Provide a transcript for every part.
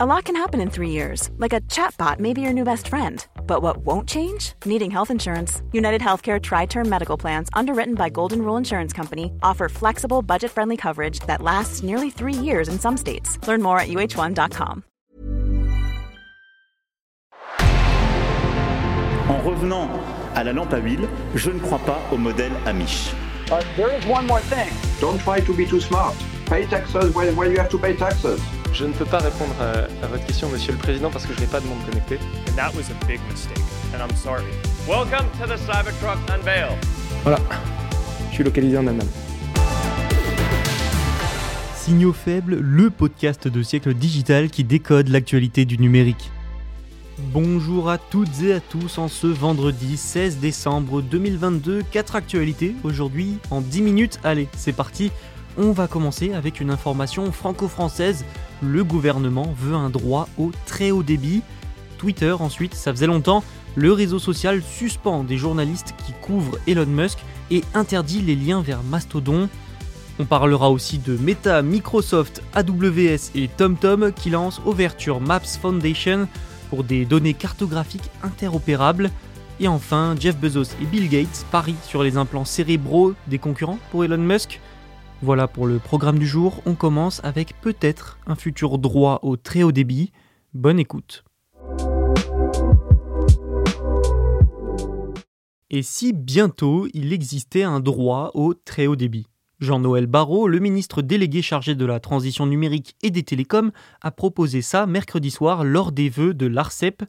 A lot can happen in 3 years, like a chatbot may be your new best friend. But what won't change? Needing health insurance. UnitedHealthcare Tri-Term Medical Plans, underwritten by Golden Rule Insurance Company, offer flexible, budget-friendly coverage that lasts nearly 3 years in some states. Learn more at uh1.com. En revenant à la lampe à huile, je ne crois pas au modèle Amish. But there is one more thing. Don't try to be too smart. Pay taxes when you have to pay taxes. Je ne peux pas répondre à votre question, Monsieur le Président, parce que je n'ai pas de monde connecté. And that was a big mistake, and I'm sorry. Welcome to the Cybertruck Unveil. Voilà, je suis localisé en Allemagne. Signaux faibles, le podcast de Siècle Digital qui décode l'actualité du numérique. Bonjour à toutes et à tous en ce vendredi 16 décembre 2022. 4 actualités aujourd'hui en 10 minutes. Allez, c'est parti. On va commencer avec une information franco-française. Le gouvernement veut un droit au très haut débit. Twitter, ensuite, ça faisait longtemps. Le réseau social suspend des journalistes qui couvrent Elon Musk et interdit les liens vers Mastodon. On parlera aussi de Meta, Microsoft, AWS et TomTom qui lancent Overture Maps Foundation pour des données cartographiques interopérables. Et enfin, Jeff Bezos et Bill Gates parient sur les implants cérébraux des concurrents pour Elon Musk. Voilà pour le programme du jour, on commence avec peut-être un futur droit au très haut débit. Bonne écoute. Et si bientôt il existait un droit au très haut débit ? Jean-Noël Barrot, le ministre délégué chargé de la transition numérique et des télécoms, a proposé ça mercredi soir lors des vœux de l'ARCEP,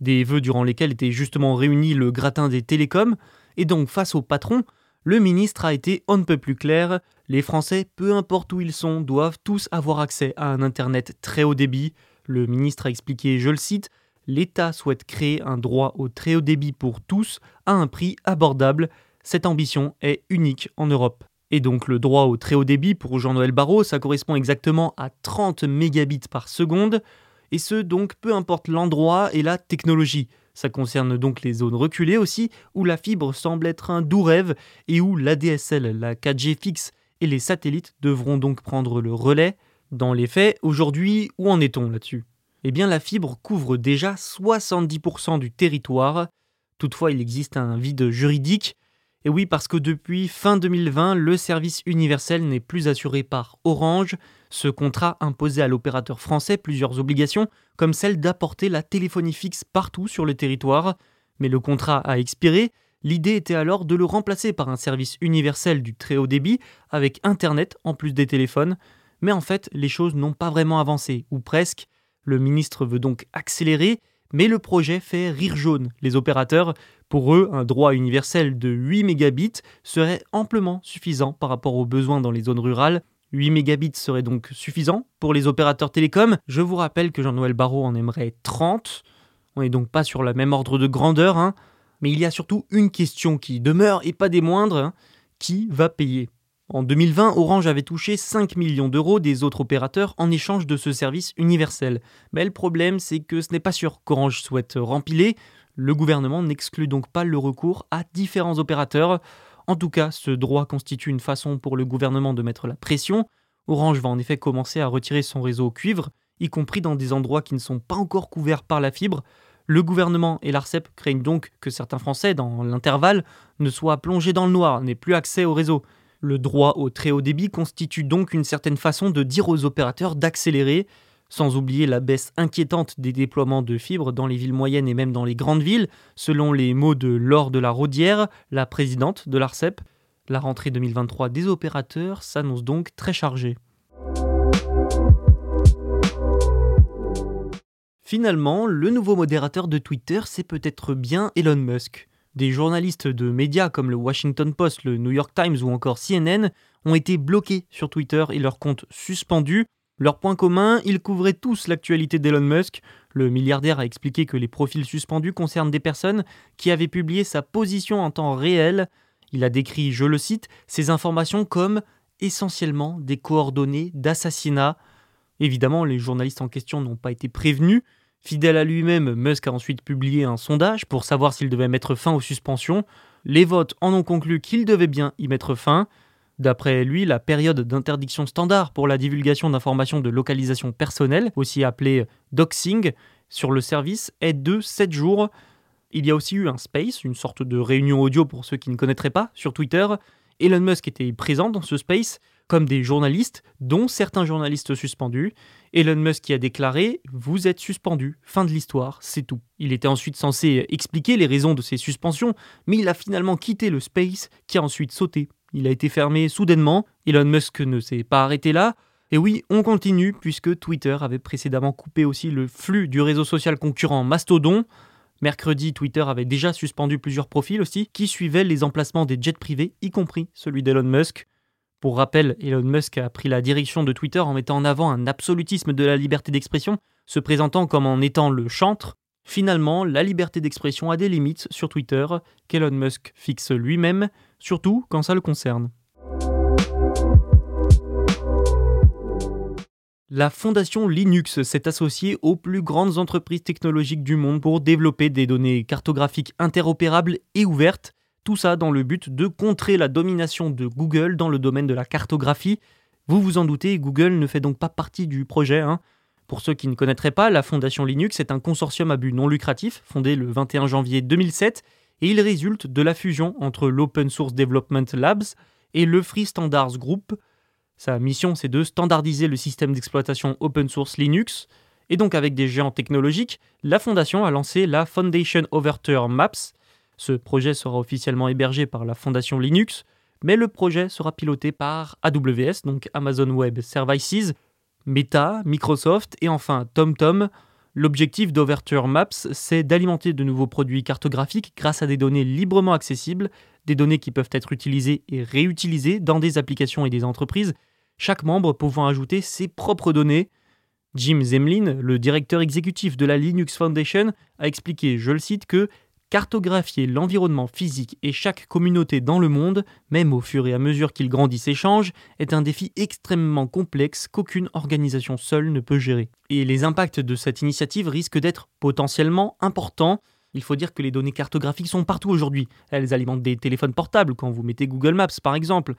des vœux durant lesquels était justement réuni le gratin des télécoms, et donc face au patron, le ministre a été on ne peut plus clair. Les Français, peu importe où ils sont, doivent tous avoir accès à un Internet très haut débit. Le ministre a expliqué, je le cite, « L'État souhaite créer un droit au très haut débit pour tous à un prix abordable. Cette ambition est unique en Europe. » Et donc le droit au très haut débit, pour Jean-Noël Barrot, ça correspond exactement à 30 mégabits par seconde. Et ce, donc, peu importe l'endroit et la technologie. Ça concerne donc les zones reculées aussi, où la fibre semble être un doux rêve et où l'ADSL, la 4G fixe et les satellites devront donc prendre le relais. Dans les faits, aujourd'hui, où en est-on là-dessus ? Eh bien, la fibre couvre déjà 70% du territoire. Toutefois, il existe un vide juridique. Et oui, parce que depuis fin 2020, le service universel n'est plus assuré par Orange. Ce contrat imposait à l'opérateur français plusieurs obligations, comme celle d'apporter la téléphonie fixe partout sur le territoire. Mais le contrat a expiré. L'idée était alors de le remplacer par un service universel du très haut débit, avec Internet en plus des téléphones. Mais en fait, les choses n'ont pas vraiment avancé, ou presque. Le ministre veut donc accélérer. Mais le projet fait rire jaune les opérateurs. Pour eux, un droit universel de 8 mégabits serait amplement suffisant par rapport aux besoins dans les zones rurales. 8 mégabits serait donc suffisant pour les opérateurs télécoms. Je vous rappelle que Jean-Noël Barrot en aimerait 30. On n'est donc pas sur le même ordre de grandeur, hein. Mais il y a surtout une question qui demeure, et pas des moindres, hein. Qui va payer ? En 2020, Orange avait touché 5 millions d'euros des autres opérateurs en échange de ce service universel. Mais le problème, c'est que ce n'est pas sûr qu'Orange souhaite rempiler. Le gouvernement n'exclut donc pas le recours à différents opérateurs. En tout cas, ce droit constitue une façon pour le gouvernement de mettre la pression. Orange va en effet commencer à retirer son réseau cuivre, y compris dans des endroits qui ne sont pas encore couverts par la fibre. Le gouvernement et l'ARCEP craignent donc que certains Français, dans l'intervalle, ne soient plongés dans le noir, n'aient plus accès au réseau. Le droit au très haut débit constitue donc une certaine façon de dire aux opérateurs d'accélérer, sans oublier la baisse inquiétante des déploiements de fibres dans les villes moyennes et même dans les grandes villes, selon les mots de Laure de la Raudière, la présidente de l'ARCEP. La rentrée 2023 des opérateurs s'annonce donc très chargée. Finalement, le nouveau modérateur de Twitter, c'est peut-être bien Elon Musk. Des journalistes de médias comme le Washington Post, le New York Times ou encore CNN ont été bloqués sur Twitter et leurs comptes suspendus. Leur point commun, ils couvraient tous l'actualité d'Elon Musk. Le milliardaire a expliqué que les profils suspendus concernent des personnes qui avaient publié sa position en temps réel. Il a décrit, je le cite, ces informations comme essentiellement des coordonnées d'assassinat. Évidemment, les journalistes en question n'ont pas été prévenus. Fidèle à lui-même, Musk a ensuite publié un sondage pour savoir s'il devait mettre fin aux suspensions. Les votes en ont conclu qu'il devait bien y mettre fin. D'après lui, la période d'interdiction standard pour la divulgation d'informations de localisation personnelle, aussi appelée doxing, sur le service est de 7 jours. Il y a aussi eu un space, une sorte de réunion audio pour ceux qui ne connaîtraient pas, sur Twitter. Elon Musk était présent dans ce space, comme des journalistes, dont certains journalistes suspendus. Elon Musk qui a déclaré « Vous êtes suspendu, fin de l'histoire, c'est tout ». Il était ensuite censé expliquer les raisons de ces suspensions, mais il a finalement quitté le space qui a ensuite sauté. Il a été fermé soudainement, Elon Musk ne s'est pas arrêté là. Et oui, on continue, puisque Twitter avait précédemment coupé aussi le flux du réseau social concurrent Mastodon. Mercredi, Twitter avait déjà suspendu plusieurs profils aussi, qui suivaient les emplacements des jets privés, y compris celui d'Elon Musk. Pour rappel, Elon Musk a pris la direction de Twitter en mettant en avant un absolutisme de la liberté d'expression, se présentant comme en étant le chantre. Finalement, la liberté d'expression a des limites sur Twitter, qu'Elon Musk fixe lui-même, surtout quand ça le concerne. La fondation Linux s'est associée aux plus grandes entreprises technologiques du monde pour développer des données cartographiques interopérables et ouvertes, tout ça dans le but de contrer la domination de Google dans le domaine de la cartographie. Vous vous en doutez, Google ne fait donc pas partie du projet. Pour ceux qui ne connaîtraient pas, la fondation Linux est un consortium à but non lucratif, fondé le 21 janvier 2007, et il résulte de la fusion entre l'Open Source Development Labs et le Free Standards Group. Sa mission, c'est de standardiser le système d'exploitation open source Linux. Et donc avec des géants technologiques, la fondation a lancé la Foundation Overture Maps. Ce projet sera officiellement hébergé par la fondation Linux, mais le projet sera piloté par AWS, donc Amazon Web Services, Meta, Microsoft et enfin TomTom. L'objectif d'Overture Maps, c'est d'alimenter de nouveaux produits cartographiques grâce à des données librement accessibles, des données qui peuvent être utilisées et réutilisées dans des applications et des entreprises, chaque membre pouvant ajouter ses propres données. Jim Zemlin, le directeur exécutif de la Linux Foundation, a expliqué, je le cite, que « cartographier l'environnement physique et chaque communauté dans le monde, même au fur et à mesure qu'ils grandissent et changent, est un défi extrêmement complexe qu'aucune organisation seule ne peut gérer. » Et les impacts de cette initiative risquent d'être potentiellement importants. Il faut dire que les données cartographiques sont partout aujourd'hui. Elles alimentent des téléphones portables quand vous mettez Google Maps par exemple,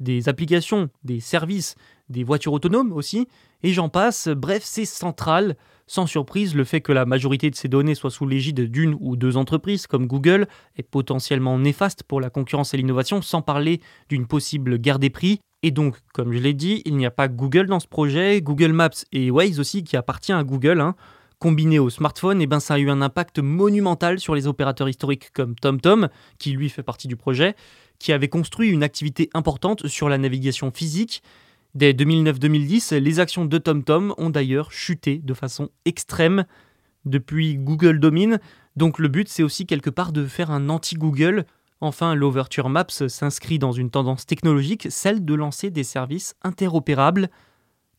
des applications, des services, des voitures autonomes aussi, et j'en passe. Bref, c'est central. Sans surprise, le fait que la majorité de ces données soit sous l'égide d'une ou deux entreprises comme Google est potentiellement néfaste pour la concurrence et l'innovation, sans parler d'une possible guerre des prix. Et donc, comme je l'ai dit, il n'y a pas Google dans ce projet, Google Maps et Waze aussi qui appartient à Google. Combiné au smartphone, ça a eu un impact monumental sur les opérateurs historiques comme TomTom, qui lui fait partie du projet, qui avait construit une activité importante sur la navigation physique. Dès 2009-2010, les actions de TomTom ont d'ailleurs chuté de façon extrême. Depuis, Google domine, donc le but c'est aussi quelque part de faire un anti-Google. Enfin, l'Overture Maps s'inscrit dans une tendance technologique, celle de lancer des services interopérables.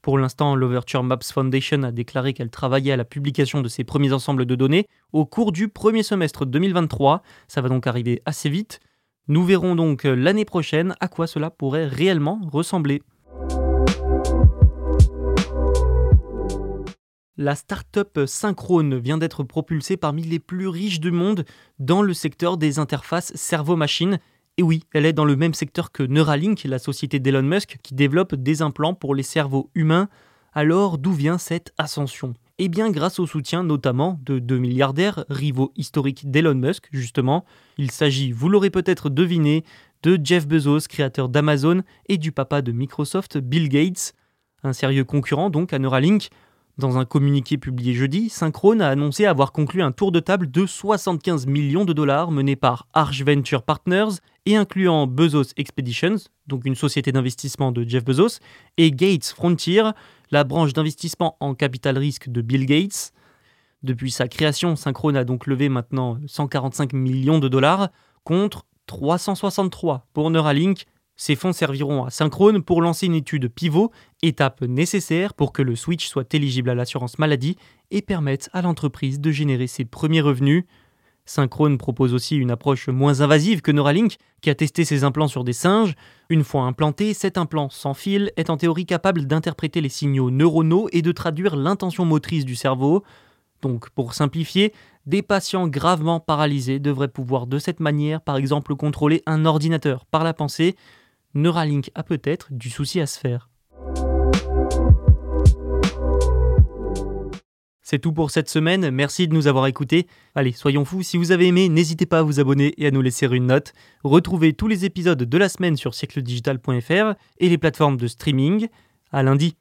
Pour l'instant, l'Overture Maps Foundation a déclaré qu'elle travaillait à la publication de ses premiers ensembles de données au cours du premier semestre 2023. Ça va donc arriver assez vite. Nous verrons donc l'année prochaine à quoi cela pourrait réellement ressembler. La start-up Synchron vient d'être propulsée parmi les plus riches du monde dans le secteur des interfaces cerveau-machine. Et oui, elle est dans le même secteur que Neuralink, la société d'Elon Musk, qui développe des implants pour les cerveaux humains. Alors, d'où vient cette ascension ? Eh bien, grâce au soutien notamment de deux milliardaires, rivaux historiques d'Elon Musk, justement. Il s'agit, vous l'aurez peut-être deviné, de Jeff Bezos, créateur d'Amazon, et du papa de Microsoft, Bill Gates. Un sérieux concurrent donc à Neuralink. Dans un communiqué publié jeudi, Synchron a annoncé avoir conclu un tour de table de 75 millions de dollars mené par Arch Venture Partners et incluant Bezos Expeditions, donc une société d'investissement de Jeff Bezos, et Gates Frontier, la branche d'investissement en capital risque de Bill Gates. Depuis sa création, Synchron a donc levé maintenant 145 millions de dollars contre 363 pour Neuralink. Ces fonds serviront à Synchron pour lancer une étude pivot, étape nécessaire pour que le switch soit éligible à l'assurance maladie et permette à l'entreprise de générer ses premiers revenus. Synchron propose aussi une approche moins invasive que Neuralink, qui a testé ses implants sur des singes. Une fois implanté, cet implant sans fil est en théorie capable d'interpréter les signaux neuronaux et de traduire l'intention motrice du cerveau. Donc, pour simplifier, des patients gravement paralysés devraient pouvoir de cette manière, par exemple, contrôler un ordinateur par la pensée. Neuralink a peut-être du souci à se faire. C'est tout pour cette semaine, merci de nous avoir écoutés. Allez, soyons fous, si vous avez aimé, n'hésitez pas à vous abonner et à nous laisser une note. Retrouvez tous les épisodes de la semaine sur siècledigital.fr et les plateformes de streaming. À lundi.